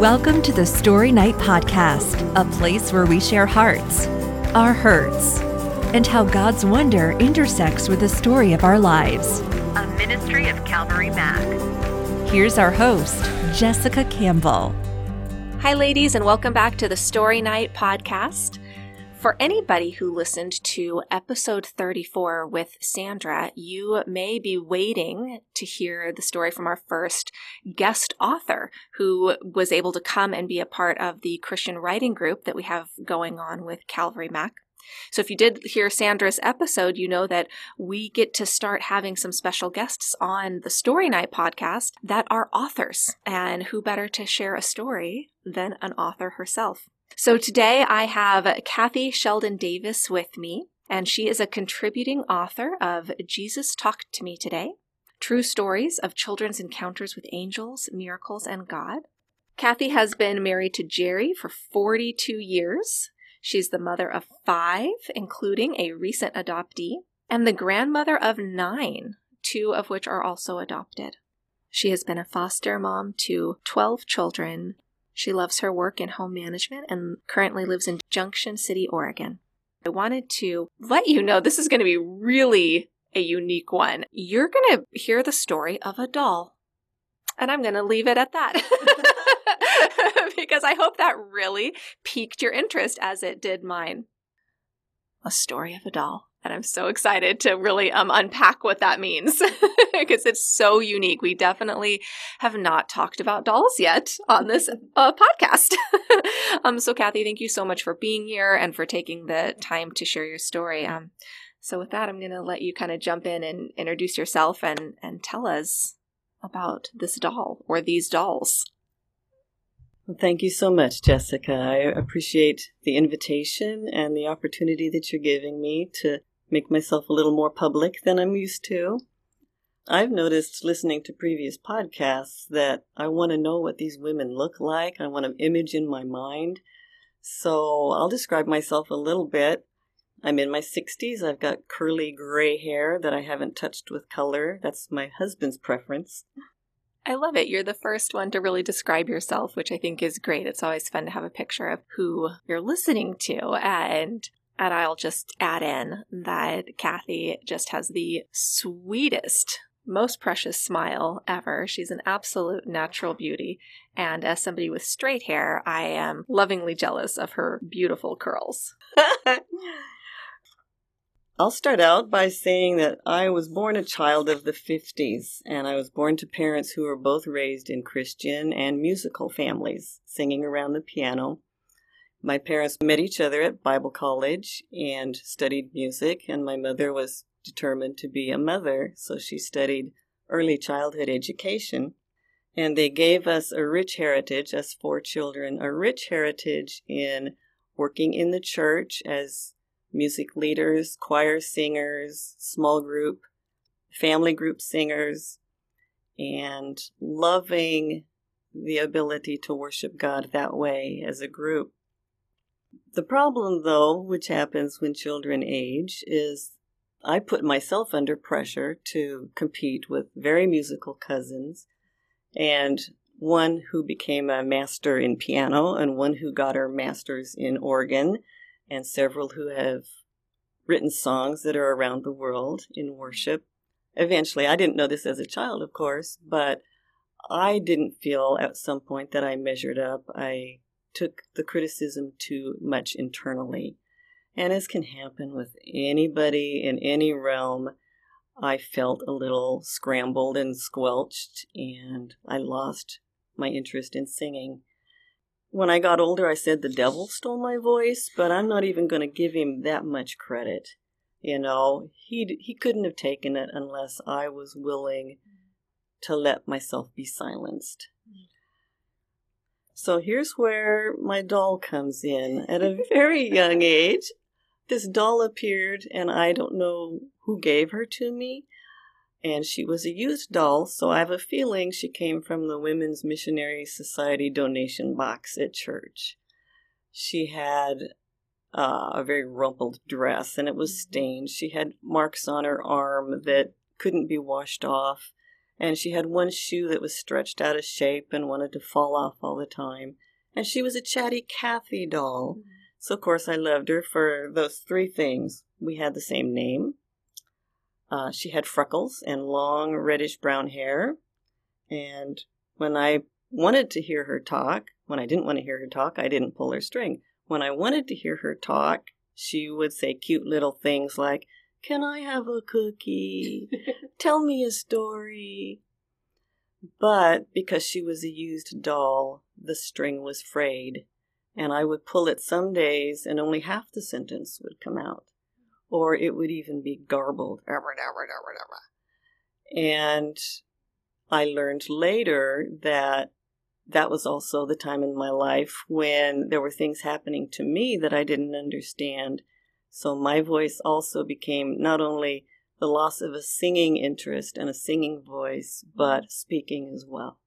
Welcome to the Story Night Podcast, a place where we share hearts, our hurts, and how God's wonder intersects with the story of our lives. A ministry of Calvary Mac. Here's our host, Jessica Campbell. Hi, ladies, and welcome back to the Story Night Podcast. For anybody who listened to episode 34 with Sandra, you may be waiting to hear the story from our first guest author who was able to come and be a part of the Christian writing group that we have going on with Calvary Mac. So if you did hear Sandra's episode, you know that we get to start having some special guests on the Story Night Podcast that are authors, and who better to share a story than an author herself. So today I have Kathy Sheldon Davis with me, and she is a contributing author of Jesus Talked to Me Today, True Stories of Children's Encounters with Angels, Miracles, and God. Kathy has been married to Jerry for 42 years. She's the mother of 5, including a recent adoptee, and the grandmother of 9, 2 of which are also adopted. She has been a foster mom to 12 children. She loves her work in home management and currently lives in Junction City, Oregon. I wanted to let you know this is going to be really a unique one. You're going to hear the story of a doll. And I'm going to leave it at that because I hope that really piqued your interest as it did mine. A story of a doll. And I'm so excited to really unpack what that means because it's so unique. We definitely have not talked about dolls yet on this podcast. So Kathy, thank you so much for being here and for taking the time to share your story. So with that, I'm going to let you kind of jump in and introduce yourself and tell us about this doll or these dolls. Well, thank you so much, Jessica. I appreciate the invitation and the opportunity that you're giving me to make myself a little more public than I'm used to. I've noticed listening to previous podcasts that I want to know what these women look like. I want an image in my mind. So I'll describe myself a little bit. I'm in my 60s. I've got curly gray hair that I haven't touched with color. That's my husband's preference. I love it. You're the first one to really describe yourself, which I think is great. It's always fun to have a picture of who you're listening to. And I'll just add in that Kathy just has the sweetest, most precious smile ever. She's an absolute natural beauty. And as somebody with straight hair, I am lovingly jealous of her beautiful curls. I'll start out by saying that I was born a child of the 50s, and I was born to parents who were both raised in Christian and musical families, singing around the piano. My parents met each other at Bible college and studied music, and my mother was determined to be a mother, so she studied early childhood education. And they gave us a rich heritage, us 4 children, a rich heritage in working in the church as music leaders, choir singers, small group, family group singers, and loving the ability to worship God that way as a group. The problem, though, which happens when children age, is I put myself under pressure to compete with very musical cousins, and one who became a master in piano, and one who got her master's in organ, and several who have written songs that are around the world in worship. Eventually, I didn't know this as a child, of course, but I didn't feel at some point that I measured up. I took the criticism too much internally. And as can happen with anybody in any realm, I felt a little scrambled and squelched, and I lost my interest in singing. When I got older, I said the devil stole my voice, but I'm not even going to give him that much credit. You know, he couldn't have taken it unless I was willing to let myself be silenced. So here's where my doll comes in. At a very young age, this doll appeared, and I don't know who gave her to me. And she was a youth doll, so I have a feeling she came from the Women's Missionary Society donation box at church. She had a very rumpled dress, and it was stained. She had marks on her arm that couldn't be washed off, and she had one shoe that was stretched out of shape and wanted to fall off all the time. And she was a Chatty Kathy doll. Mm-hmm. So, of course, I loved her for those three things. We had the same name. She had freckles and long reddish-brown hair. And when I wanted to hear her talk, when I didn't want to hear her talk, I didn't pull her string. When I wanted to hear her talk, she would say cute little things like, "Can I have a cookie? Tell me a story." But because she was a used doll, the string was frayed, and I would pull it some days, and only half the sentence would come out, or it would even be garbled. And I learned later that that was also the time in my life when there were things happening to me that I didn't understand. So my voice also became not only the loss of a singing interest and a singing voice, but speaking as well.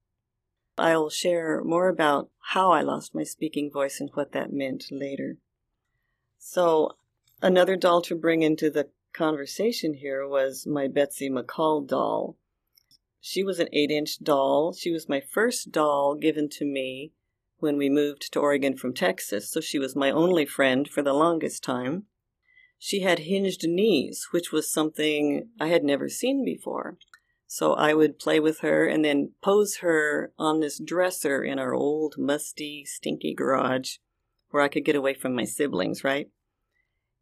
I will share more about how I lost my speaking voice and what that meant later. So another doll to bring into the conversation here was my Betsy McCall doll. She was an 8-inch doll. She was my first doll given to me when we moved to Oregon from Texas, so she was my only friend for the longest time. She had hinged knees, which was something I had never seen before. So I would play with her and then pose her on this dresser in our old, musty, stinky garage where I could get away from my siblings, right?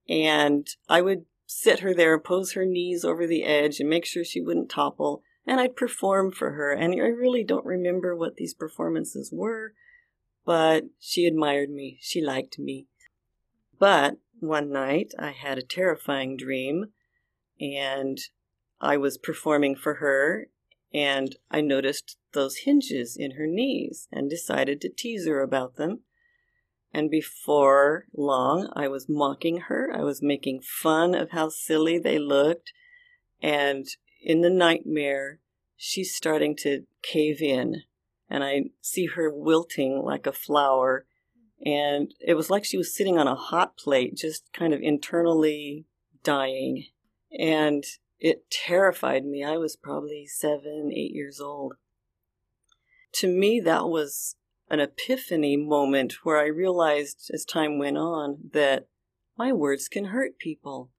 And I would sit her there, pose her knees over the edge and make sure she wouldn't topple. And I'd perform for her. And I really don't remember what these performances were, but she admired me. She liked me. But one night I had a terrifying dream, and I was performing for her, and I noticed those hinges in her knees and decided to tease her about them. And before long, I was mocking her. I was making fun of how silly they looked. And in the nightmare, she's starting to cave in, and I see her wilting like a flower. And it was like she was sitting on a hot plate, just kind of internally dying. And it terrified me. I was probably 7, 8 years old. To me, that was an epiphany moment where I realized as time went on that my words can hurt people.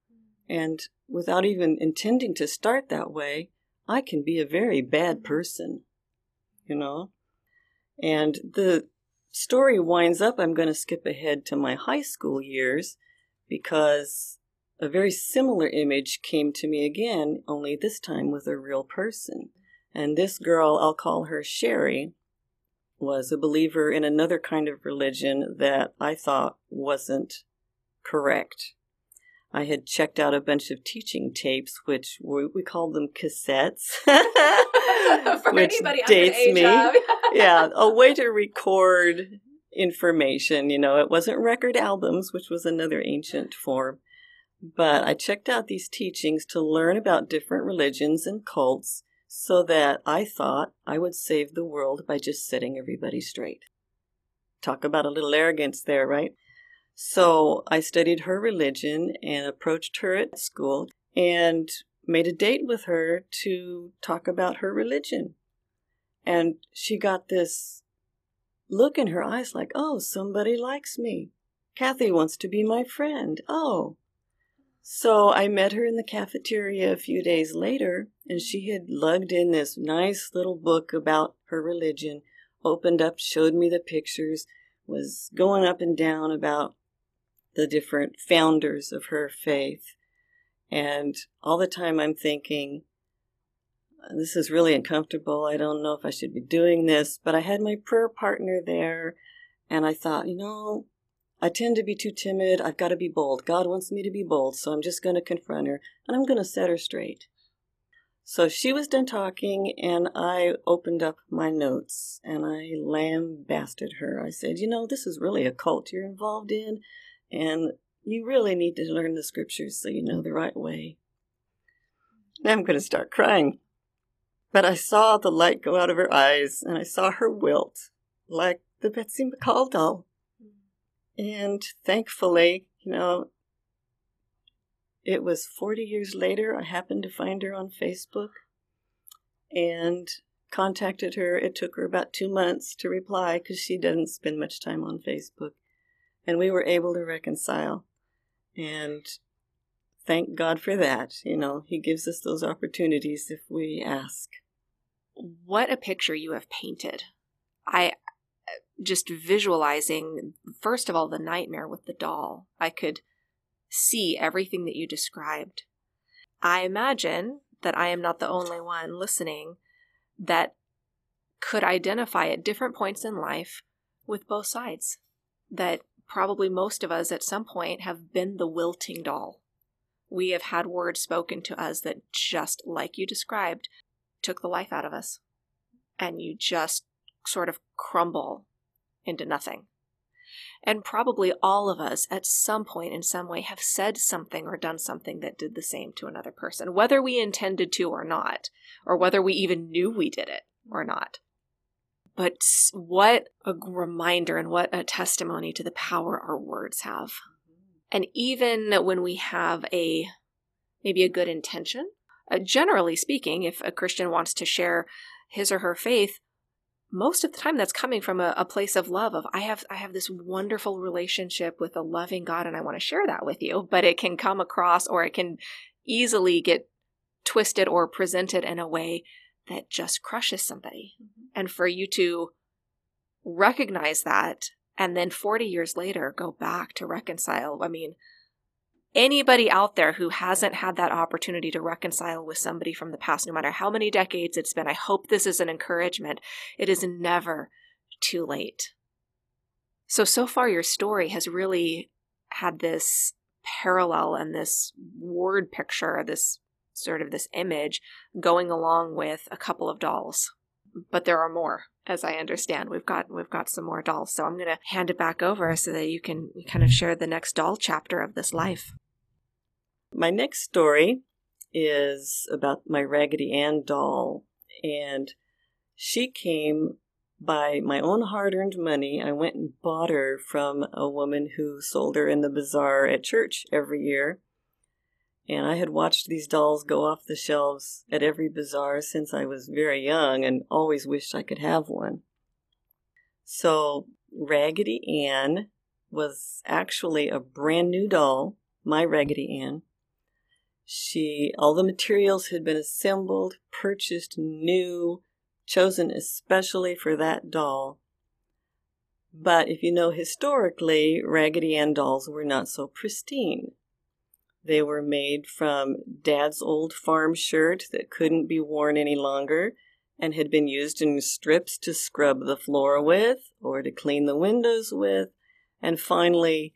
And without even intending to start that way, I can be a very bad person, you know? And the story winds up, I'm going to skip ahead to my high school years, because a very similar image came to me again, only this time with a real person. And this girl, I'll call her Sherry, was a believer in another kind of religion that I thought wasn't correct. I had checked out a bunch of teaching tapes, which we called them cassettes. For which anybody dates under the age me. Of. Yeah, a way to record information. You know, it wasn't record albums, which was another ancient form. But I checked out these teachings to learn about different religions and cults so that I thought I would save the world by just setting everybody straight. Talk about a little arrogance there, right? So I studied her religion and approached her at school and made a date with her to talk about her religion. And she got this look in her eyes like, "Oh, somebody likes me. Kathy wants to be my friend. Oh." So I met her in the cafeteria a few days later, and she had lugged in this nice little book about her religion, opened up, showed me the pictures, was going up and down about the different founders of her faith. And all the time I'm thinking, this is really uncomfortable. I don't know if I should be doing this. But I had my prayer partner there, and I thought, you know, I tend to be too timid. I've got to be bold. God wants me to be bold, so I'm just going to confront her, and I'm going to set her straight. So she was done talking, and I opened up my notes, and I lambasted her. I said, you know, this is really a cult you're involved in, and you really need to learn the scriptures so you know the right way. Now I'm going to start crying. But I saw the light go out of her eyes, and I saw her wilt like the Betsy McCall doll. And thankfully, you know, it was 40 years later, I happened to find her on Facebook. and contacted her. It took her about 2 months to reply because she doesn't spend much time on Facebook. And we were able to reconcile. And thank God for that. You know, He gives us those opportunities if we ask. What a picture you have painted. I just visualizing, first of all, the nightmare with the doll. I could see everything that you described. I imagine that I am not the only one listening that could identify at different points in life with both sides. That probably most of us at some point have been the wilting doll. We have had words spoken to us that, just like you described, took the life out of us. And you just sort of crumble into nothing. And probably all of us at some point in some way have said something or done something that did the same to another person, whether we intended to or not, or whether we even knew we did it or not. But what a reminder and what a testimony to the power our words have. And even when we have maybe a good intention, generally speaking, if a Christian wants to share his or her faith, most of the time that's coming from a place of love of, I have this wonderful relationship with a loving God and I want to share that with you, but it can come across or it can easily get twisted or presented in a way that just crushes somebody. And for you to recognize that and then 40 years later go back to reconcile. I mean, anybody out there who hasn't had that opportunity to reconcile with somebody from the past, no matter how many decades it's been, I hope this is an encouragement. It is never too late. So far your story has really had this parallel and this word picture, this sort of this image going along with a couple of dolls. But there are more, as I understand. We've got some more dolls. So I'm going to hand it back over so that you can kind of share the next doll chapter of this life. My next story is about my Raggedy Ann doll. And she came by my own hard-earned money. I went and bought her from a woman who sold her in the bazaar at church every year. And I had watched these dolls go off the shelves at every bazaar since I was very young and always wished I could have one. So Raggedy Ann was actually a brand new doll, my Raggedy Ann. All the materials had been assembled, purchased new, chosen especially for that doll. But if you know historically, Raggedy Ann dolls were not so pristine. They were made from Dad's old farm shirt that couldn't be worn any longer and had been used in strips to scrub the floor with or to clean the windows with, and finally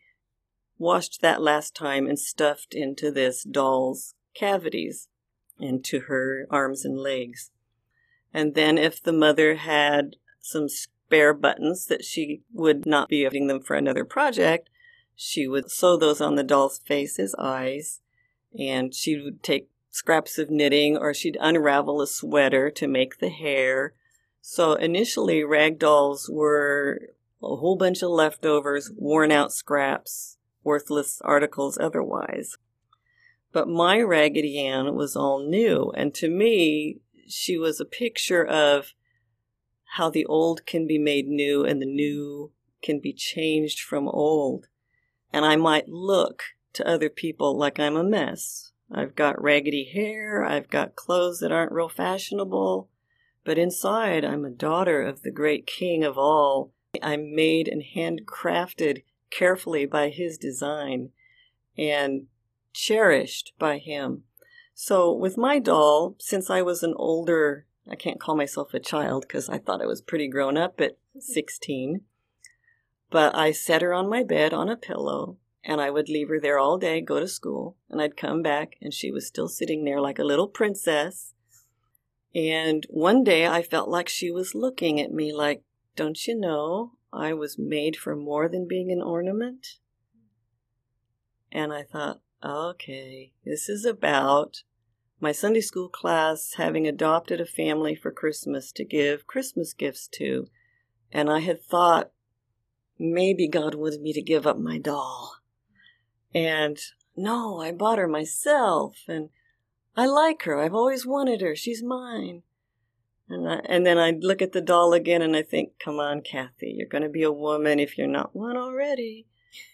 washed that last time and stuffed into this doll's cavities and to her arms and legs. And then if the mother had some spare buttons that she would not be using them for another project, she would sew those on the doll's faces, eyes, and she would take scraps of knitting or she'd unravel a sweater to make the hair. So initially, rag dolls were a whole bunch of leftovers, worn-out scraps, worthless articles otherwise. But my Raggedy Ann was all new, and to me, she was a picture of how the old can be made new and the new can be changed from old. And I might look to other people like I'm a mess. I've got raggedy hair, I've got clothes that aren't real fashionable, but inside I'm a daughter of the great king of all. I'm made and handcrafted carefully by his design and cherished by him. So with my doll, since I was an older, I can't call myself a child because I thought I was pretty grown up at 16, but I set her on my bed on a pillow, and I would leave her there all day, go to school, and I'd come back, and she was still sitting there like a little princess. And one day I felt like she was looking at me like, don't you know, I was made for more than being an ornament? And I thought, okay, this is about my Sunday school class having adopted a family for Christmas to give Christmas gifts to. And I had thought, maybe God wanted me to give up my doll. And no, I bought her myself. And I like her. I've always wanted her. She's mine. And then I look at the doll again and I think, come on, Kathy, you're going to be a woman if you're not one already.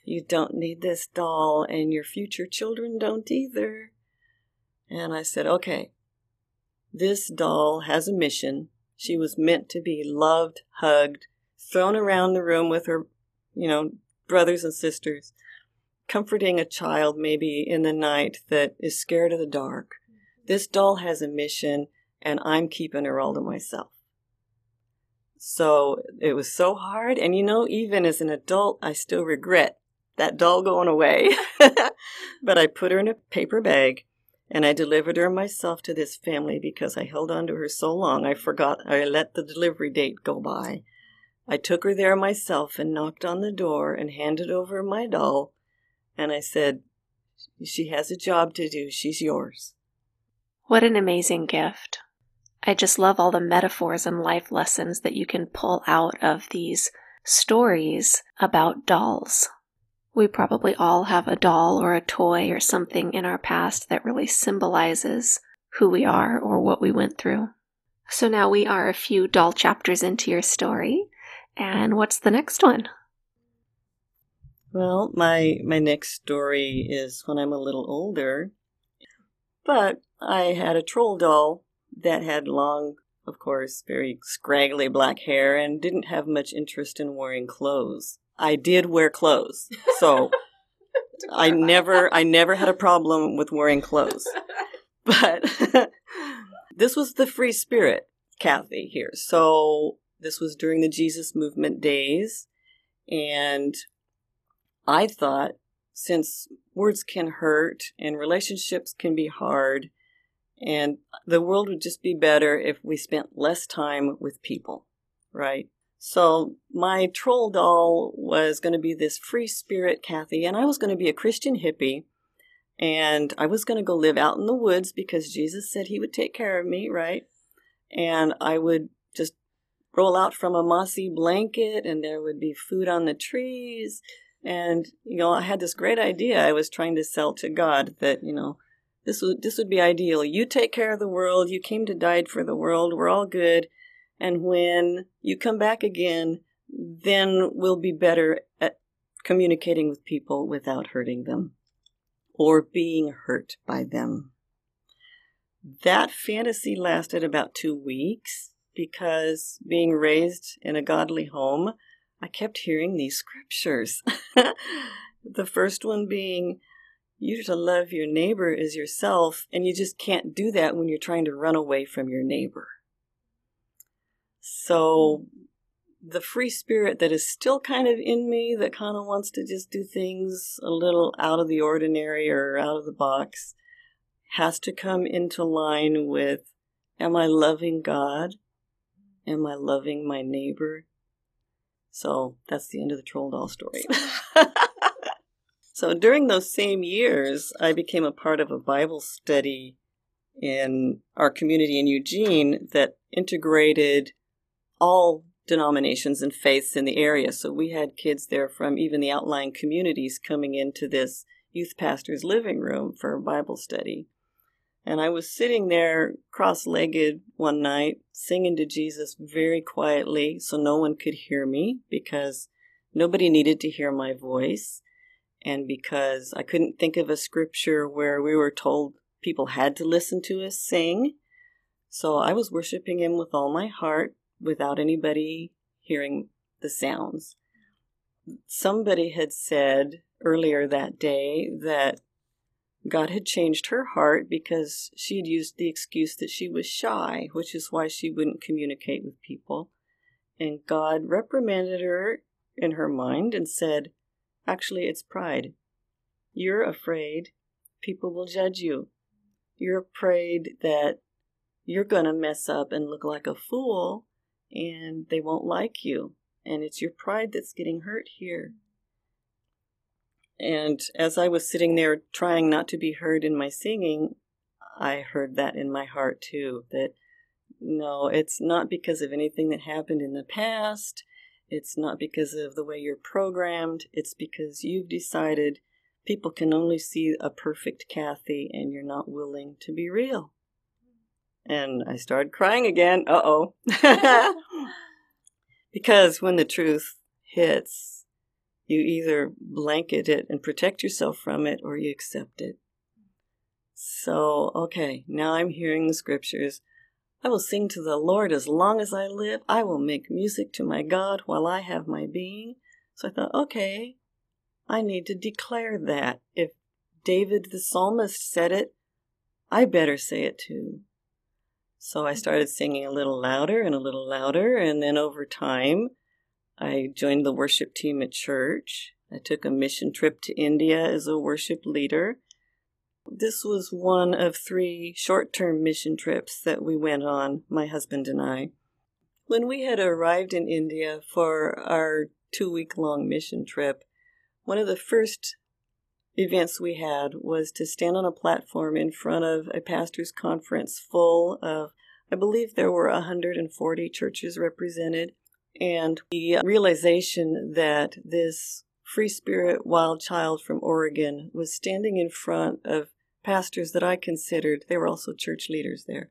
You don't need this doll, and your future children don't either. And I said, okay, this doll has a mission. She was meant to be loved, hugged, thrown around the room with her, brothers and sisters, comforting a child maybe in the night that is scared of the dark. This doll has a mission, and I'm keeping her all to myself. So it was so hard. And, even as an adult, I still regret that doll going away. But I put her in a paper bag, and I delivered her myself to this family because I held on to her so long. I let the delivery date go by. I took her there myself and knocked on the door and handed over my doll. And I said, she has a job to do. She's yours. What an amazing gift. I just love all the metaphors and life lessons that you can pull out of these stories about dolls. We probably all have a doll or a toy or something in our past that really symbolizes who we are or what we went through. So now we are a few doll chapters into your story. And what's the next one? Well, my next story is when I'm a little older. But I had a troll doll that had long, of course, very scraggly black hair and didn't have much interest in wearing clothes. I did wear clothes, so I never had a problem with wearing clothes. But this was the free spirit, Kathy, here. So this was during the Jesus Movement days, and I thought, since words can hurt and relationships can be hard, and the world would just be better if we spent less time with people, right? So my troll doll was going to be this free spirit, Kathy, and I was going to be a Christian hippie, and I was going to go live out in the woods because Jesus said he would take care of me, right? And I would just roll out from a mossy blanket, and there would be food on the trees, and, I had this great idea I was trying to sell to God that, this would be ideal. You take care of the world. You came to die for the world. We're all good. And when you come back again, then we'll be better at communicating with people without hurting them or being hurt by them. That fantasy lasted about 2 weeks because being raised in a godly home, I kept hearing these scriptures. The first one being, you to love your neighbor as yourself, and you just can't do that when you're trying to run away from your neighbor. So the free spirit that is still kind of in me, that kind of wants to just do things a little out of the ordinary or out of the box, has to come into line with, am I loving God? Am I loving my neighbor? So that's the end of the troll doll story. So during those same years, I became a part of a Bible study in our community in Eugene that integrated all denominations and faiths in the area. So we had kids there from even the outlying communities coming into this youth pastor's living room for a Bible study. And I was sitting there cross-legged one night, singing to Jesus very quietly so no one could hear me because nobody needed to hear my voice. And because I couldn't think of a scripture where we were told people had to listen to us sing. So I was worshiping him with all my heart without anybody hearing the sounds. Somebody had said earlier that day that God had changed her heart because she had used the excuse that she was shy, which is why she wouldn't communicate with people. And God reprimanded her in her mind and said, actually, it's pride. You're afraid people will judge you. You're afraid that you're going to mess up and look like a fool, and they won't like you. And it's your pride that's getting hurt here. And as I was sitting there trying not to be heard in my singing, I heard that in my heart too, that no, it's not because of anything that happened in the past. It's not because of the way you're programmed. It's because you've decided people can only see a perfect Kathy and you're not willing to be real. And I started crying again. Because when the truth hits, you either blanket it and protect yourself from it, or you accept it. So, okay, now I'm hearing the scriptures. I will sing to the Lord as long as I live. I will make music to my God while I have my being. So I thought, okay, I need to declare that. If David the psalmist said it, I better say it too. So I started singing a little louder, and then over time, I joined the worship team at church. I took a mission trip to India as a worship leader. This was one of 3 short-term mission trips that we went on, my husband and I. When we had arrived in India for our 2-week-long mission trip, one of the first events we had was to stand on a platform in front of a pastor's conference full of, I believe there were 140 churches represented, and the realization that this free spirit wild child from Oregon was standing in front of pastors that I considered, they were also church leaders there,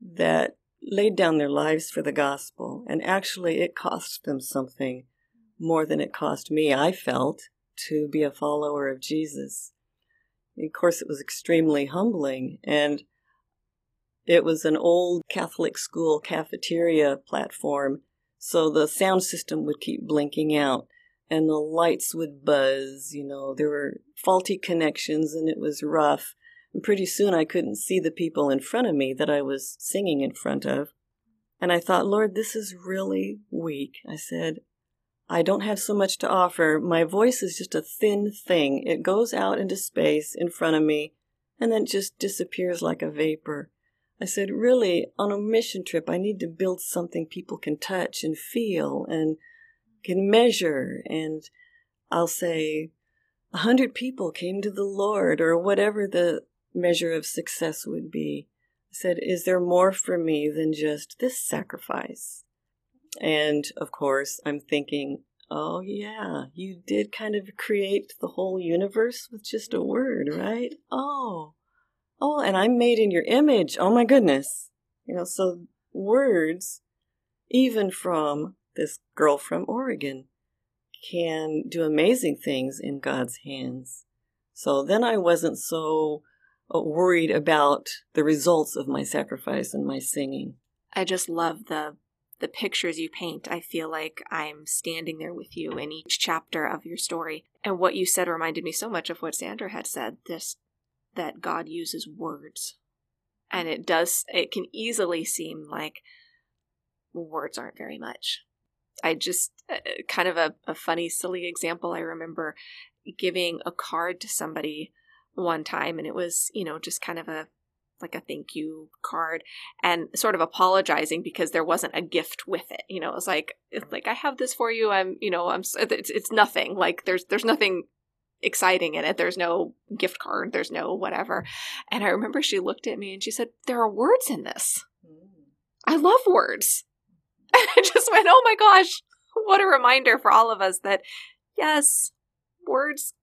that laid down their lives for the gospel. And actually it cost them something more than it cost me, I felt, to be a follower of Jesus. Of course, it was extremely humbling, and it was an old Catholic school cafeteria platform, so the sound system would keep blinking out, and the lights would buzz. You know, there were faulty connections, and it was rough, and pretty soon I couldn't see the people in front of me that I was singing in front of, and I thought, Lord, this is really weak. I said, I don't have so much to offer. My voice is just a thin thing. It goes out into space in front of me, and then just disappears like a vapor. I said, really, on a mission trip, I need to build something people can touch and feel and can measure. And I'll say, 100 people came to the Lord, or whatever the measure of success would be. I said, is there more for me than just this sacrifice? And, of course, I'm thinking, oh, yeah, you did kind of create the whole universe with just a word, right? Oh, and I'm made in your image. Oh, my goodness. You know, so words, even from this girl from Oregon, can do amazing things in God's hands. So then I wasn't so worried about the results of my sacrifice and my singing. I just love the pictures you paint. I feel like I'm standing there with you in each chapter of your story. And what you said reminded me so much of what Sandra had said, this, that God uses words. And it can easily seem like words aren't very much. I just, kind of a funny, silly example. I remember giving a card to somebody one time, and it was, you know, just kind of a thank you card, and sort of apologizing because there wasn't a gift with it. You know, it was like I have this for you. It's nothing. Like there's nothing exciting in it. There's no gift card. There's no whatever. And I remember she looked at me and she said, "There are words in this. I love words." And I just went, "Oh my gosh, what a reminder for all of us that yes, words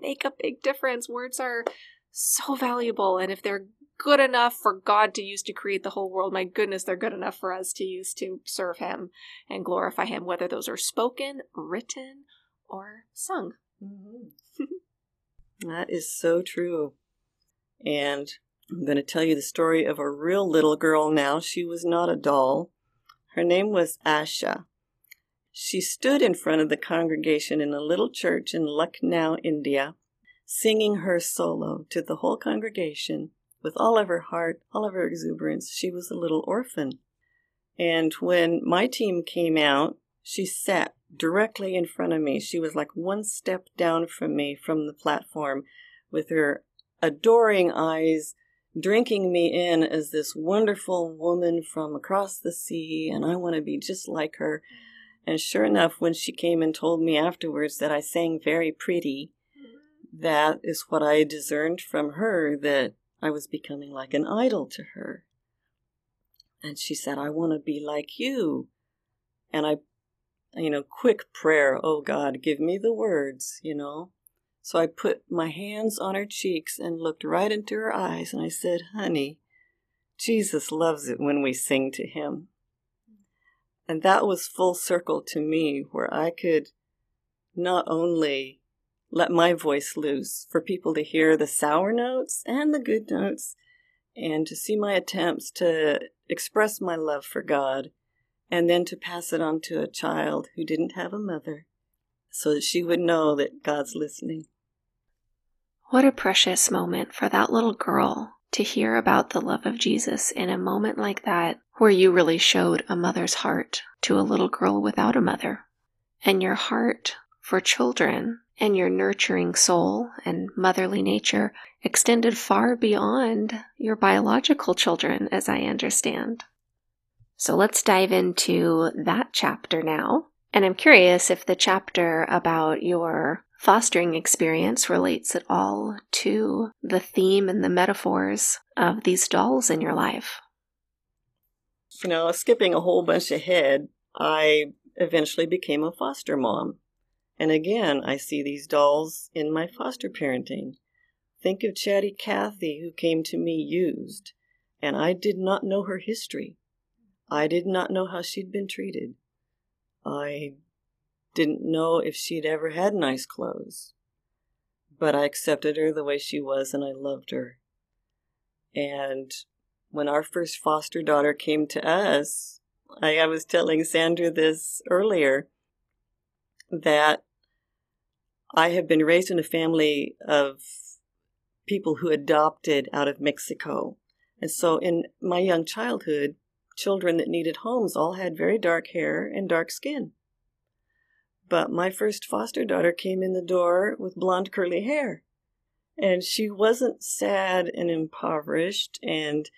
make a big difference. Words are so valuable, and if they're good enough for God to use to create the whole world, my goodness, they're good enough for us to use to serve Him and glorify Him, whether those are spoken, written, or sung." Mm-hmm. That is so true. And I'm going to tell you the story of a real little girl now. She was not a doll. Her name was Asha. She stood in front of the congregation in a little church in Lucknow, India, singing her solo to the whole congregation. With all of her heart, all of her exuberance, she was a little orphan. And when my team came out, she sat directly in front of me. She was like one step down from me from the platform, with her adoring eyes drinking me in as this wonderful woman from across the sea, and I want to be just like her. And sure enough, when she came and told me afterwards that I sang very pretty, that is what I discerned from her, that I was becoming like an idol to her. And she said, "I want to be like you." And I, quick prayer, "Oh God, give me the words, So I put my hands on her cheeks and looked right into her eyes, and I said, "Honey, Jesus loves it when we sing to him. And that was full circle to me, where I could not only let my voice loose for people to hear the sour notes and the good notes, and to see my attempts to express my love for God, and then to pass it on to a child who didn't have a mother, so that she would know that God's listening. What a precious moment for that little girl to hear about the love of Jesus in a moment like that, where you really showed a mother's heart to a little girl without a mother. And your heart for children and your nurturing soul and motherly nature extended far beyond your biological children, as I understand. So let's dive into that chapter now. And I'm curious if the chapter about your fostering experience relates at all to the theme and the metaphors of these dolls in your life. You know, skipping a whole bunch ahead, I eventually became a foster mom. And again, I see these dolls in my foster parenting. Think of Chatty Kathy, who came to me used, and I did not know her history. I did not know how she'd been treated. I didn't know if she'd ever had nice clothes. But I accepted her the way she was, and I loved her. And when our first foster daughter came to us, I was telling Sandra this earlier, that I have been raised in a family of people who adopted out of Mexico. And so in my young childhood, children that needed homes all had very dark hair and dark skin. But my first foster daughter came in the door with blonde curly hair. And she wasn't sad and impoverished and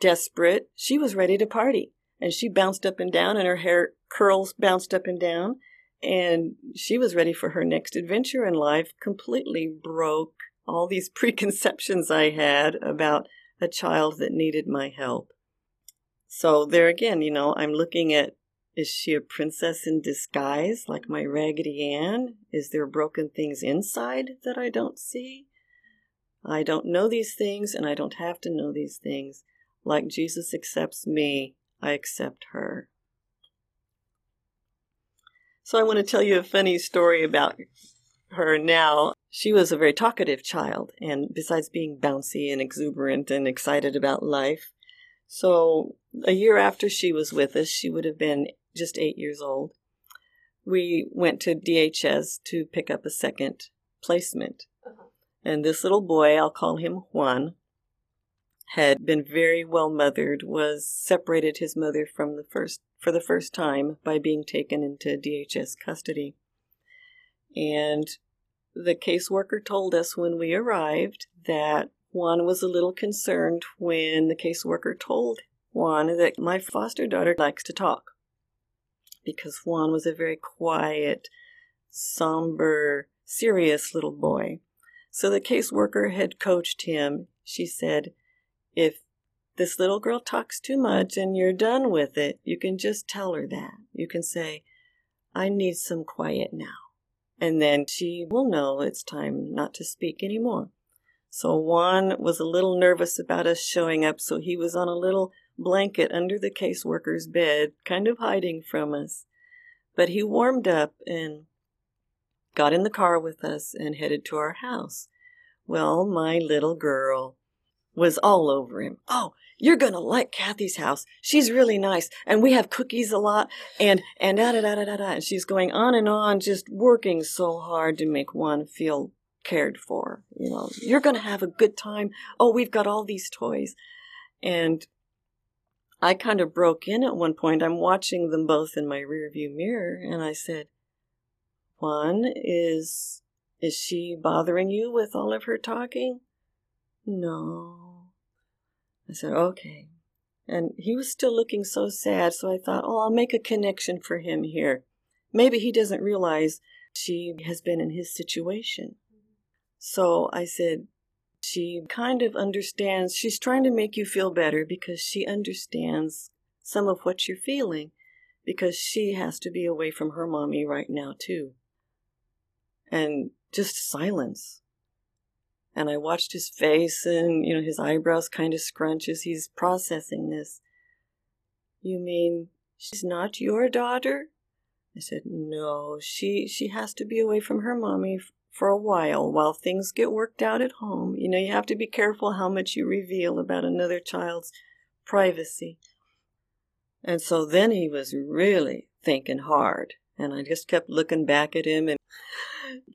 desperate. She was ready to party, and she bounced up and down, and her hair curls bounced up and down, and she was ready for her next adventure in life. Completely broke all these preconceptions I had about a child that needed my help. So there again, you know, I'm looking at, is she a princess in disguise, like my Raggedy Ann? Is there broken things inside that I don't see? I don't know these things, and I don't have to know these things. Like Jesus accepts me, I accept her. So I want to tell you a funny story about her now. She was a very talkative child, and besides being bouncy and exuberant and excited about life, so a year after she was with us, she would have been just 8 years old, we went to DHS to pick up a second placement. And this little boy, I'll call him Juan, had been very well mothered, was separated his mother for the first time by being taken into DHS custody. And the caseworker told us when we arrived that Juan was a little concerned when the caseworker told Juan that my foster daughter likes to talk, because Juan was a very quiet, somber, serious little boy. So the caseworker had coached him. She said, if this little girl talks too much and you're done with it, you can just tell her that. You can say, I need some quiet now. And then she will know it's time not to speak anymore. So Juan was a little nervous about us showing up, so he was on a little blanket under the caseworker's bed, kind of hiding from us. But he warmed up and got in the car with us and headed to our house. Well, my little girl was all over him. Oh, you're going to like Kathy's house. She's really nice, and we have cookies a lot, and da-da-da-da-da-da. And she's going on and on, just working so hard to make Juan feel cared for. You know, you're going to have a good time. Oh, we've got all these toys. And I kind of broke in at one point. I'm watching them both in my rearview mirror, and I said, Juan, is she bothering you with all of her talking? No. I said, okay. And he was still looking so sad, so I thought, oh, I'll make a connection for him here. Maybe he doesn't realize she has been in his situation. So I said, she kind of understands. She's trying to make you feel better because she understands some of what you're feeling, because she has to be away from her mommy right now, too. And just silence. And I watched his face and, you know, his eyebrows kind of scrunch as he's processing this. You mean she's not your daughter? I said, no, she has to be away from her mommy for a while things get worked out at home. You know, you have to be careful how much you reveal about another child's privacy. And so then he was really thinking hard. And I just kept looking back at him. And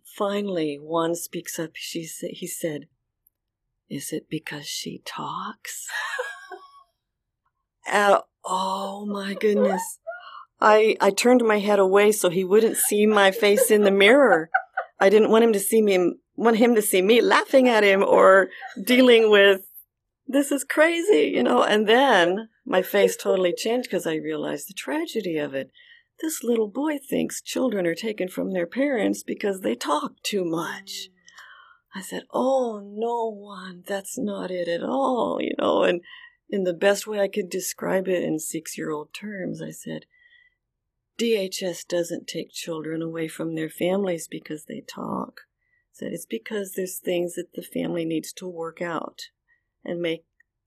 finally, Juan speaks up. He said, is it because she talks? Oh, my goodness. I turned my head away so he wouldn't see my face in the mirror. I didn't want him to see me, laughing at him or dealing with, this is crazy, you know. And then my face totally changed because I realized the tragedy of it. This little boy thinks children are taken from their parents because they talk too much. I said, oh, no, Juan, that's not it at all, you know. And in the best way I could describe it in 6-year-old terms, I said, DHS doesn't take children away from their families because they talk. I said, it's because there's things that the family needs to work out and make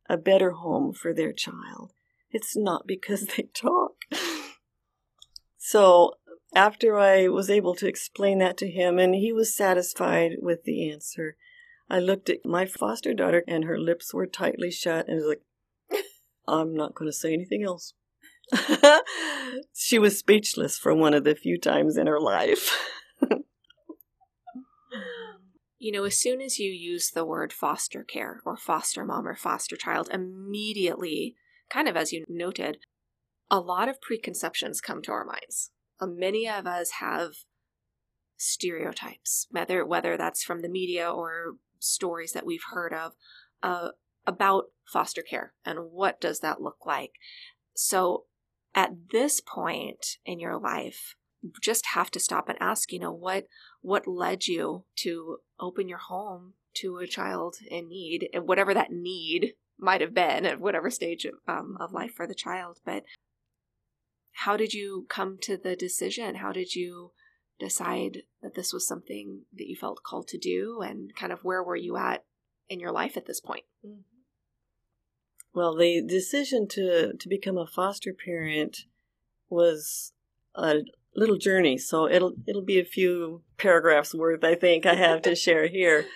a better home for their child. It's not because they talk. So after I was able to explain that to him, and he was satisfied with the answer, I looked at my foster daughter, and her lips were tightly shut, and I was like, I'm not going to say anything else. She was speechless for one of the few times in her life. You know, as soon as you use the word foster care or foster mom or foster child, immediately, kind of as you noted, a lot of preconceptions come to our minds. Many of us have stereotypes, whether that's from the media or stories that we've heard of, about foster care and what does that look like. So at this point in your life, you just have to stop and ask, you know, what led you to open your home to a child in need, and whatever that need might have been at whatever stage of life for the child. But how did you come to the decision? How did you decide that this was something that you felt called to do, and kind of where were you at in your life at this point? Mm-hmm. Well, the decision to become a foster parent was a little journey, so it'll be a few paragraphs worth, I think, I have to share here.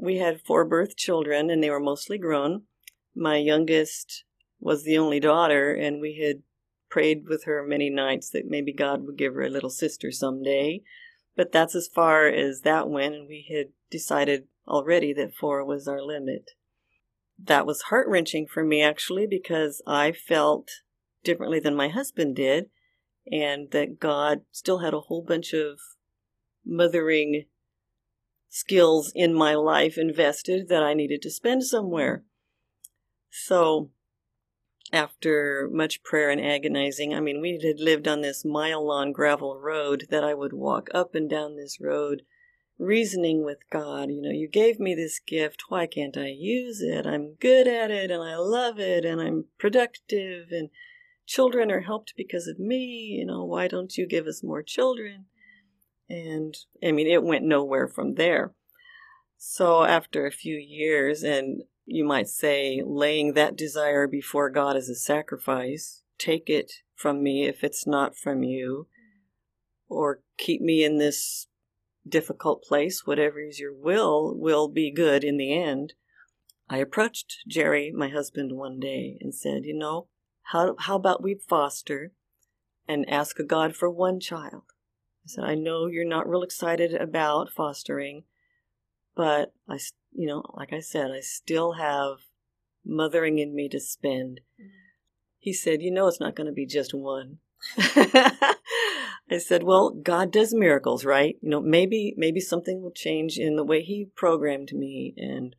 We had 4 birth children, and they were mostly grown. My youngest was the only daughter, and we had prayed with her many nights that maybe God would give her a little sister someday. But that's as far as that went, and we had decided already that 4 was our limit. That was heart-wrenching for me, actually, because I felt differently than my husband did, and that God still had a whole bunch of mothering skills in my life invested that I needed to spend somewhere. So after much prayer and agonizing, I mean, we had lived on this mile-long gravel road that I would walk up and down this road, reasoning with God, you know, you gave me this gift, why can't I use it? I'm good at it, and I love it, and I'm productive, and children are helped because of me, you know, why don't you give us more children? And, I mean, it went nowhere from there. So after a few years, and you might say laying that desire before God as a sacrifice, take it from me if it's not from you, or keep me in this difficult place, whatever is your will be good in the end. I approached Jerry, my husband, one day and said, you know, how about we foster and ask a God for one child? I said, I know you're not real excited about fostering, but I, you know, like I said, I still have mothering in me to spend. He said, you know, it's not going to be just one. I said, well, God does miracles, right? You know, maybe something will change in the way he programmed me, and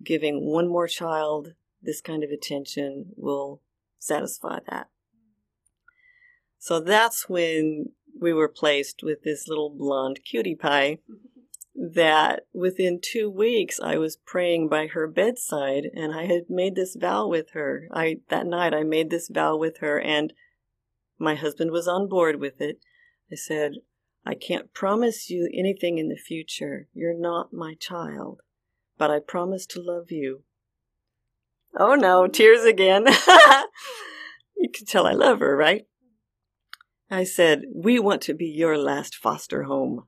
giving one more child this kind of attention will satisfy that. So that's when we were placed with this little blonde cutie pie that within 2 weeks I was praying by her bedside, and I had made this vow with her. That night I made this vow with her, and my husband was on board with it. I said, I can't promise you anything in the future. You're not my child, but I promise to love you. Oh no, tears again. You can tell I love her, right? I said, we want to be your last foster home.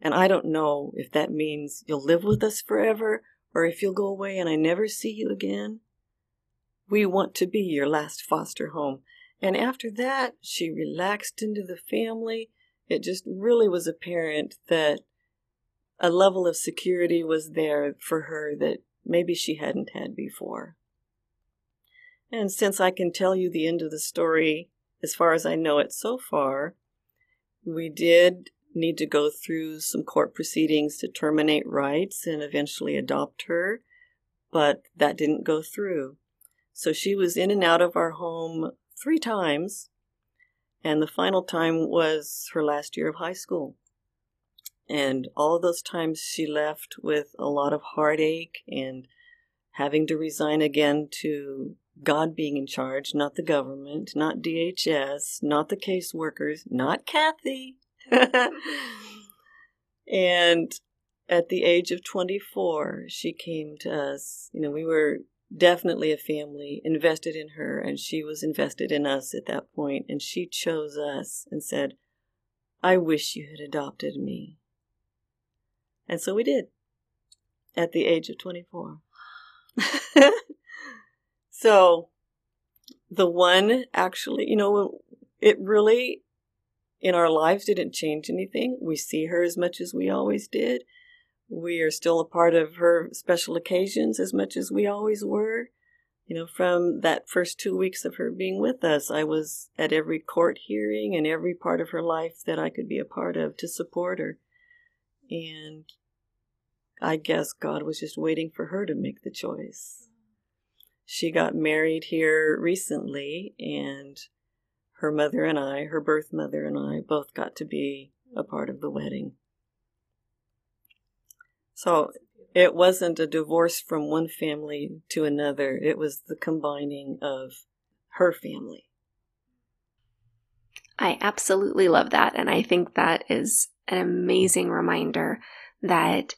And I don't know if that means you'll live with us forever or if you'll go away and I never see you again. We want to be your last foster home. And after that, she relaxed into the family. It just really was apparent that a level of security was there for her that maybe she hadn't had before. And since I can tell you the end of the story, as far as I know it so far, we did need to go through some court proceedings to terminate rights and eventually adopt her, but that didn't go through. So she was in and out of our home 3 times, and the final time was her last year of high school. And all of those times she left with a lot of heartache and having to resign again to God being in charge, not the government, not DHS, not the caseworkers, not Kathy. And at the age of 24, she came to us. You know, we were definitely a family invested in her, and she was invested in us at that point. And she chose us and said, I wish you had adopted me. And so we did at the age of 24. So the one actually, you know, it really in our lives didn't change anything. We see her as much as we always did. We are still a part of her special occasions as much as we always were. You know, from that first 2 weeks of her being with us, I was at every court hearing and every part of her life that I could be a part of to support her. And I guess God was just waiting for her to make the choice. She got married here recently, and her mother and I, her birth mother and I, both got to be a part of the wedding. So it wasn't a divorce from one family to another. It was the combining of her family. I absolutely love that, and I think that is an amazing reminder that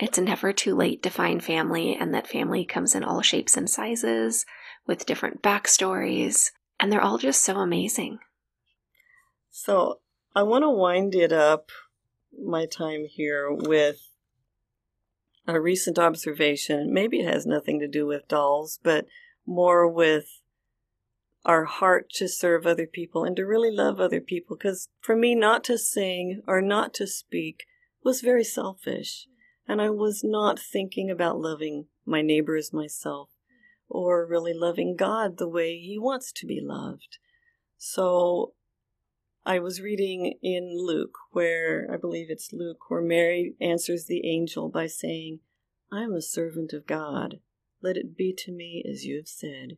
it's never too late to find family, and that family comes in all shapes and sizes with different backstories, and they're all just so amazing. So I want to wind it up, my time here, with a recent observation. Maybe it has nothing to do with dolls, but more with our heart to serve other people and to really love other people. Because for me, not to sing or not to speak was very selfish. And I was not thinking about loving my neighbor as myself or really loving God the way he wants to be loved. So I was reading in Luke where, I believe it's Luke, where Mary answers the angel by saying, I am a servant of God. Let it be to me as you have said.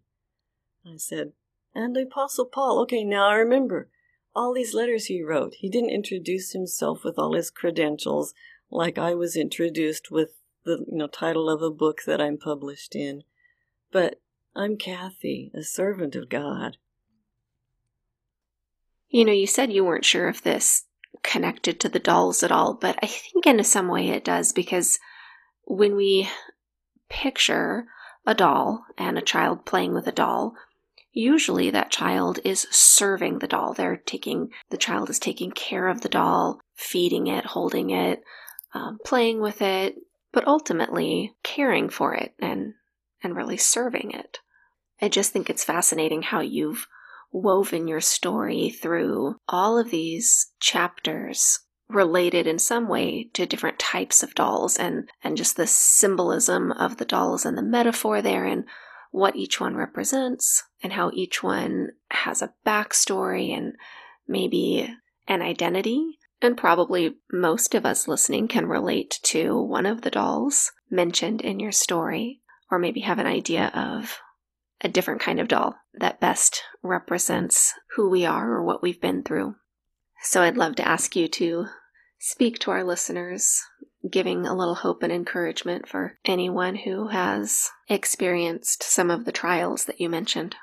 I said, and the Apostle Paul. Okay, now I remember all these letters he wrote. He didn't introduce himself with all his credentials like I was introduced with the title of a book that I'm published in. But I'm Kathy, a servant of God. You know, you said you weren't sure if this connected to the dolls at all, but I think in some way it does, because when we picture a doll and a child playing with a doll, usually that child is serving the doll. The child is taking care of the doll, feeding it, holding it, playing with it, but ultimately caring for it and really serving it. I just think it's fascinating how you've woven your story through all of these chapters related in some way to different types of dolls and just the symbolism of the dolls and the metaphor there and what each one represents and how each one has a backstory and maybe an identity. And probably most of us listening can relate to one of the dolls mentioned in your story, or maybe have an idea of a different kind of doll that best represents who we are or what we've been through. So I'd love to ask you to speak to our listeners, giving a little hope and encouragement for anyone who has experienced some of the trials that you mentioned.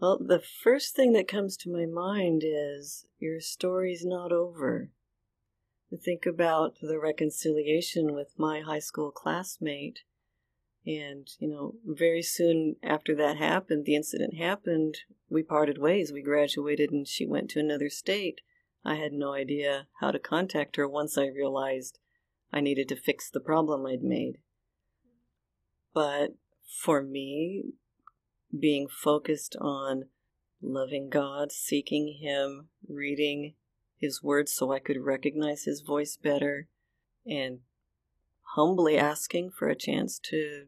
Well, the first thing that comes to my mind is your story's not over. to think about the reconciliation with my high school classmate. And, you know, very soon after that happened, the incident happened, we parted ways. We graduated and she went to another state. I had no idea how to contact her once I realized I needed to fix the problem I'd made. But for me, being focused on loving God, seeking Him, reading His Word so I could recognize His voice better, and humbly asking for a chance to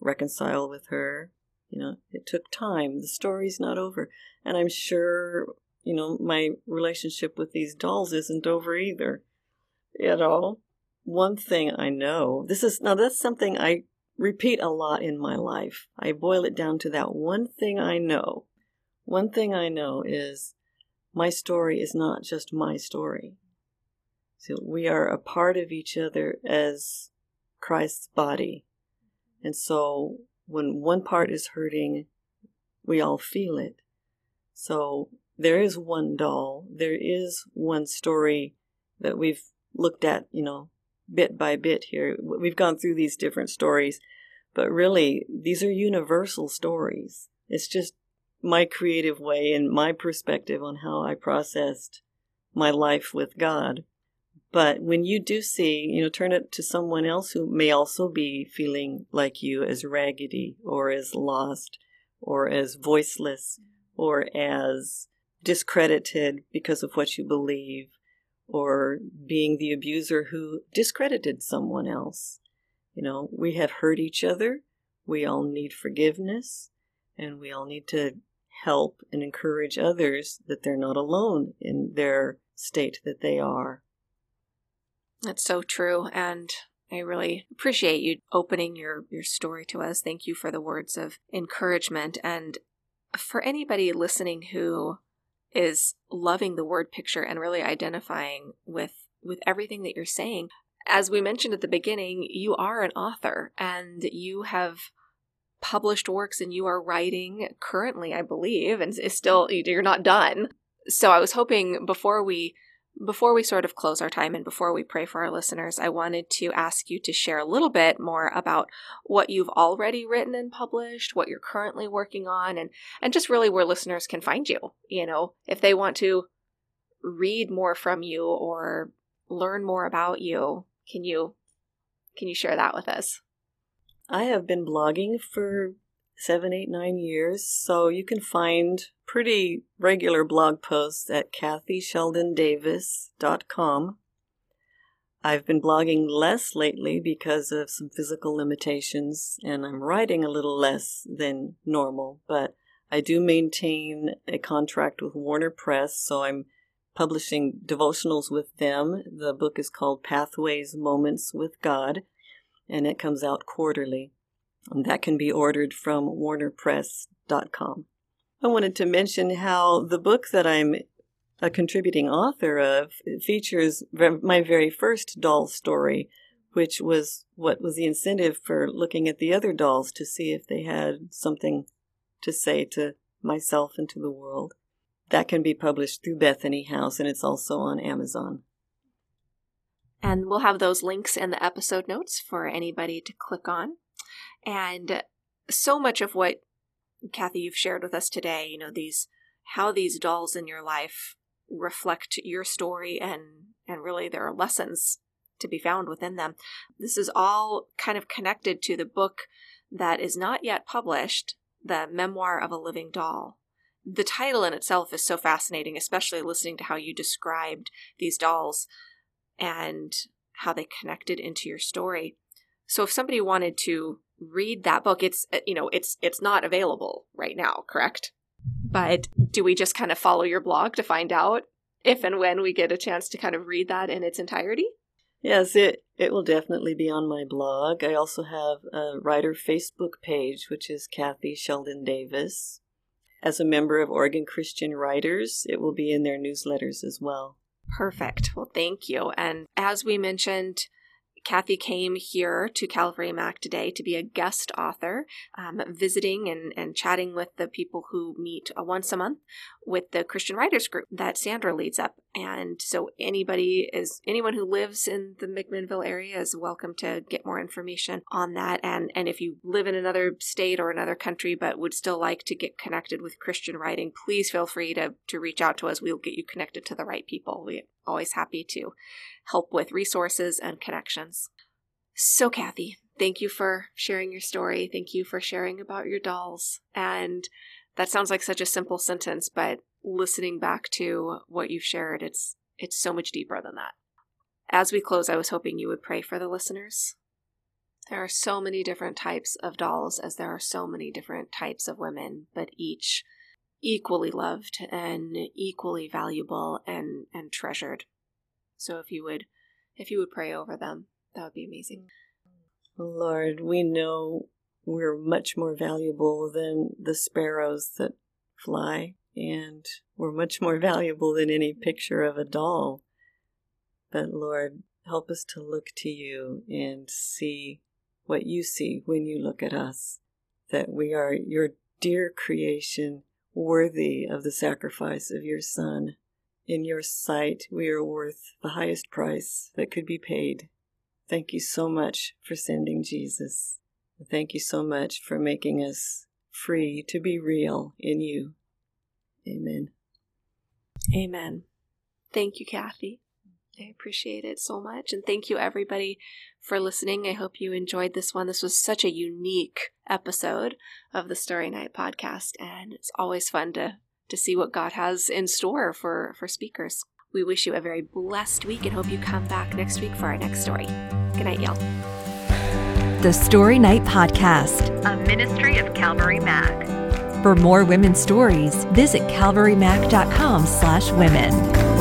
reconcile with her, you know, it took time. The story's not over. And I'm sure, you know, my relationship with these dolls isn't over either, you know. One thing I know, that's something I repeat a lot in my life. I boil it down to that one thing I know. One thing I know is my story is not just my story. So we are a part of each other as Christ's body. And so when one part is hurting, we all feel it. So there is one doll. There is one story that we've looked at, you know, bit by bit here. We've gone through these different stories, but really these are universal stories. It's just my creative way and my perspective on how I processed my life with God. But when you do see, you know, turn it to someone else who may also be feeling like you, as raggedy or as lost or as voiceless or as discredited because of what you believe, or being the abuser who discredited someone else. You know, we have hurt each other. We all need forgiveness, and we all need to help and encourage others that they're not alone in their state that they are. That's so true, and I really appreciate you opening your story to us. Thank you for the words of encouragement. And for anybody listening who is loving the word picture and really identifying with everything that you're saying, as we mentioned at the beginning, you are an author and you have published works and you are writing currently, I believe, and is still, you're not done. So I was hoping before we sort of close our time and before we pray for our listeners, I wanted to ask you to share a little bit more about what you've already written and published, what you're currently working on, and just really where listeners can find you, you know, if they want to read more from you or learn more about you. Can you share that with us? I have been blogging for 7, 8, 9 years, so you can find pretty regular blog posts at KathySheldonDavis.com. I've been blogging less lately because of some physical limitations, and I'm writing a little less than normal, but I do maintain a contract with Warner Press, so I'm publishing devotionals with them. The book is called Pathways, Moments with God, and it comes out quarterly. And that can be ordered from WarnerPress.com. I wanted to mention how the book that I'm a contributing author of features my very first doll story, which was what was the incentive for looking at the other dolls to see if they had something to say to myself and to the world. That can be published through Bethany House, and it's also on Amazon. And we'll have those links in the episode notes for anybody to click on. And so much of what, Kathy, you've shared with us today, you know, how these dolls in your life reflect your story and really there are lessons to be found within them. This is all kind of connected to the book that is not yet published, The Memoir of a Living Doll. The title in itself is so fascinating, especially listening to how you described these dolls and how they connected into your story. So if somebody wanted to read that book, it's not available right now, correct? But do we just kind of follow your blog to find out if and when we get a chance to kind of read that in its entirety? Yes, it will definitely be on my blog. I also have a writer Facebook page, which is Kathy Sheldon Davis. As a member of Oregon Christian Writers, it will be in their newsletters as well. Perfect. Well, thank you. And as we mentioned, Kathy came here to Calvary Mac today to be a guest author, visiting and chatting with the people who meet once a month with the Christian Writers group that Sandra leads up. And so anyone who lives in the McMinnville area is welcome to get more information on that. And if you live in another state or another country, but would still like to get connected with Christian writing, please feel free to reach out to us. We'll get you connected to the right people. We're always happy to help with resources and connections. So Kathy, thank you for sharing your story. Thank you for sharing about your dolls. And that sounds like such a simple sentence, but listening back to what you've shared, it's so much deeper than that. As we close, I was hoping you would pray for the listeners. There are so many different types of dolls, as there are so many different types of women, but each equally loved and equally valuable and treasured. So if you would pray over them, that would be amazing. Lord, we know we're much more valuable than the sparrows that fly, and we're much more valuable than any picture of a doll. But Lord, help us to look to you and see what you see when you look at us, that we are your dear creation, worthy of the sacrifice of your Son. In your sight, we are worth the highest price that could be paid. Thank you so much for sending Jesus. Thank you so much for making us free to be real in you. Amen. Amen. Thank you, Kathy. I appreciate it so much. And thank you, everybody, for listening. I hope you enjoyed this one. This was such a unique episode of the Story Night podcast, and it's always fun to see what God has in store for speakers. We wish you a very blessed week and hope you come back next week for our next story. Good night, y'all. The Story Night podcast, a ministry of Calvary Mac. For more women's stories, visit calvarymac.com/women.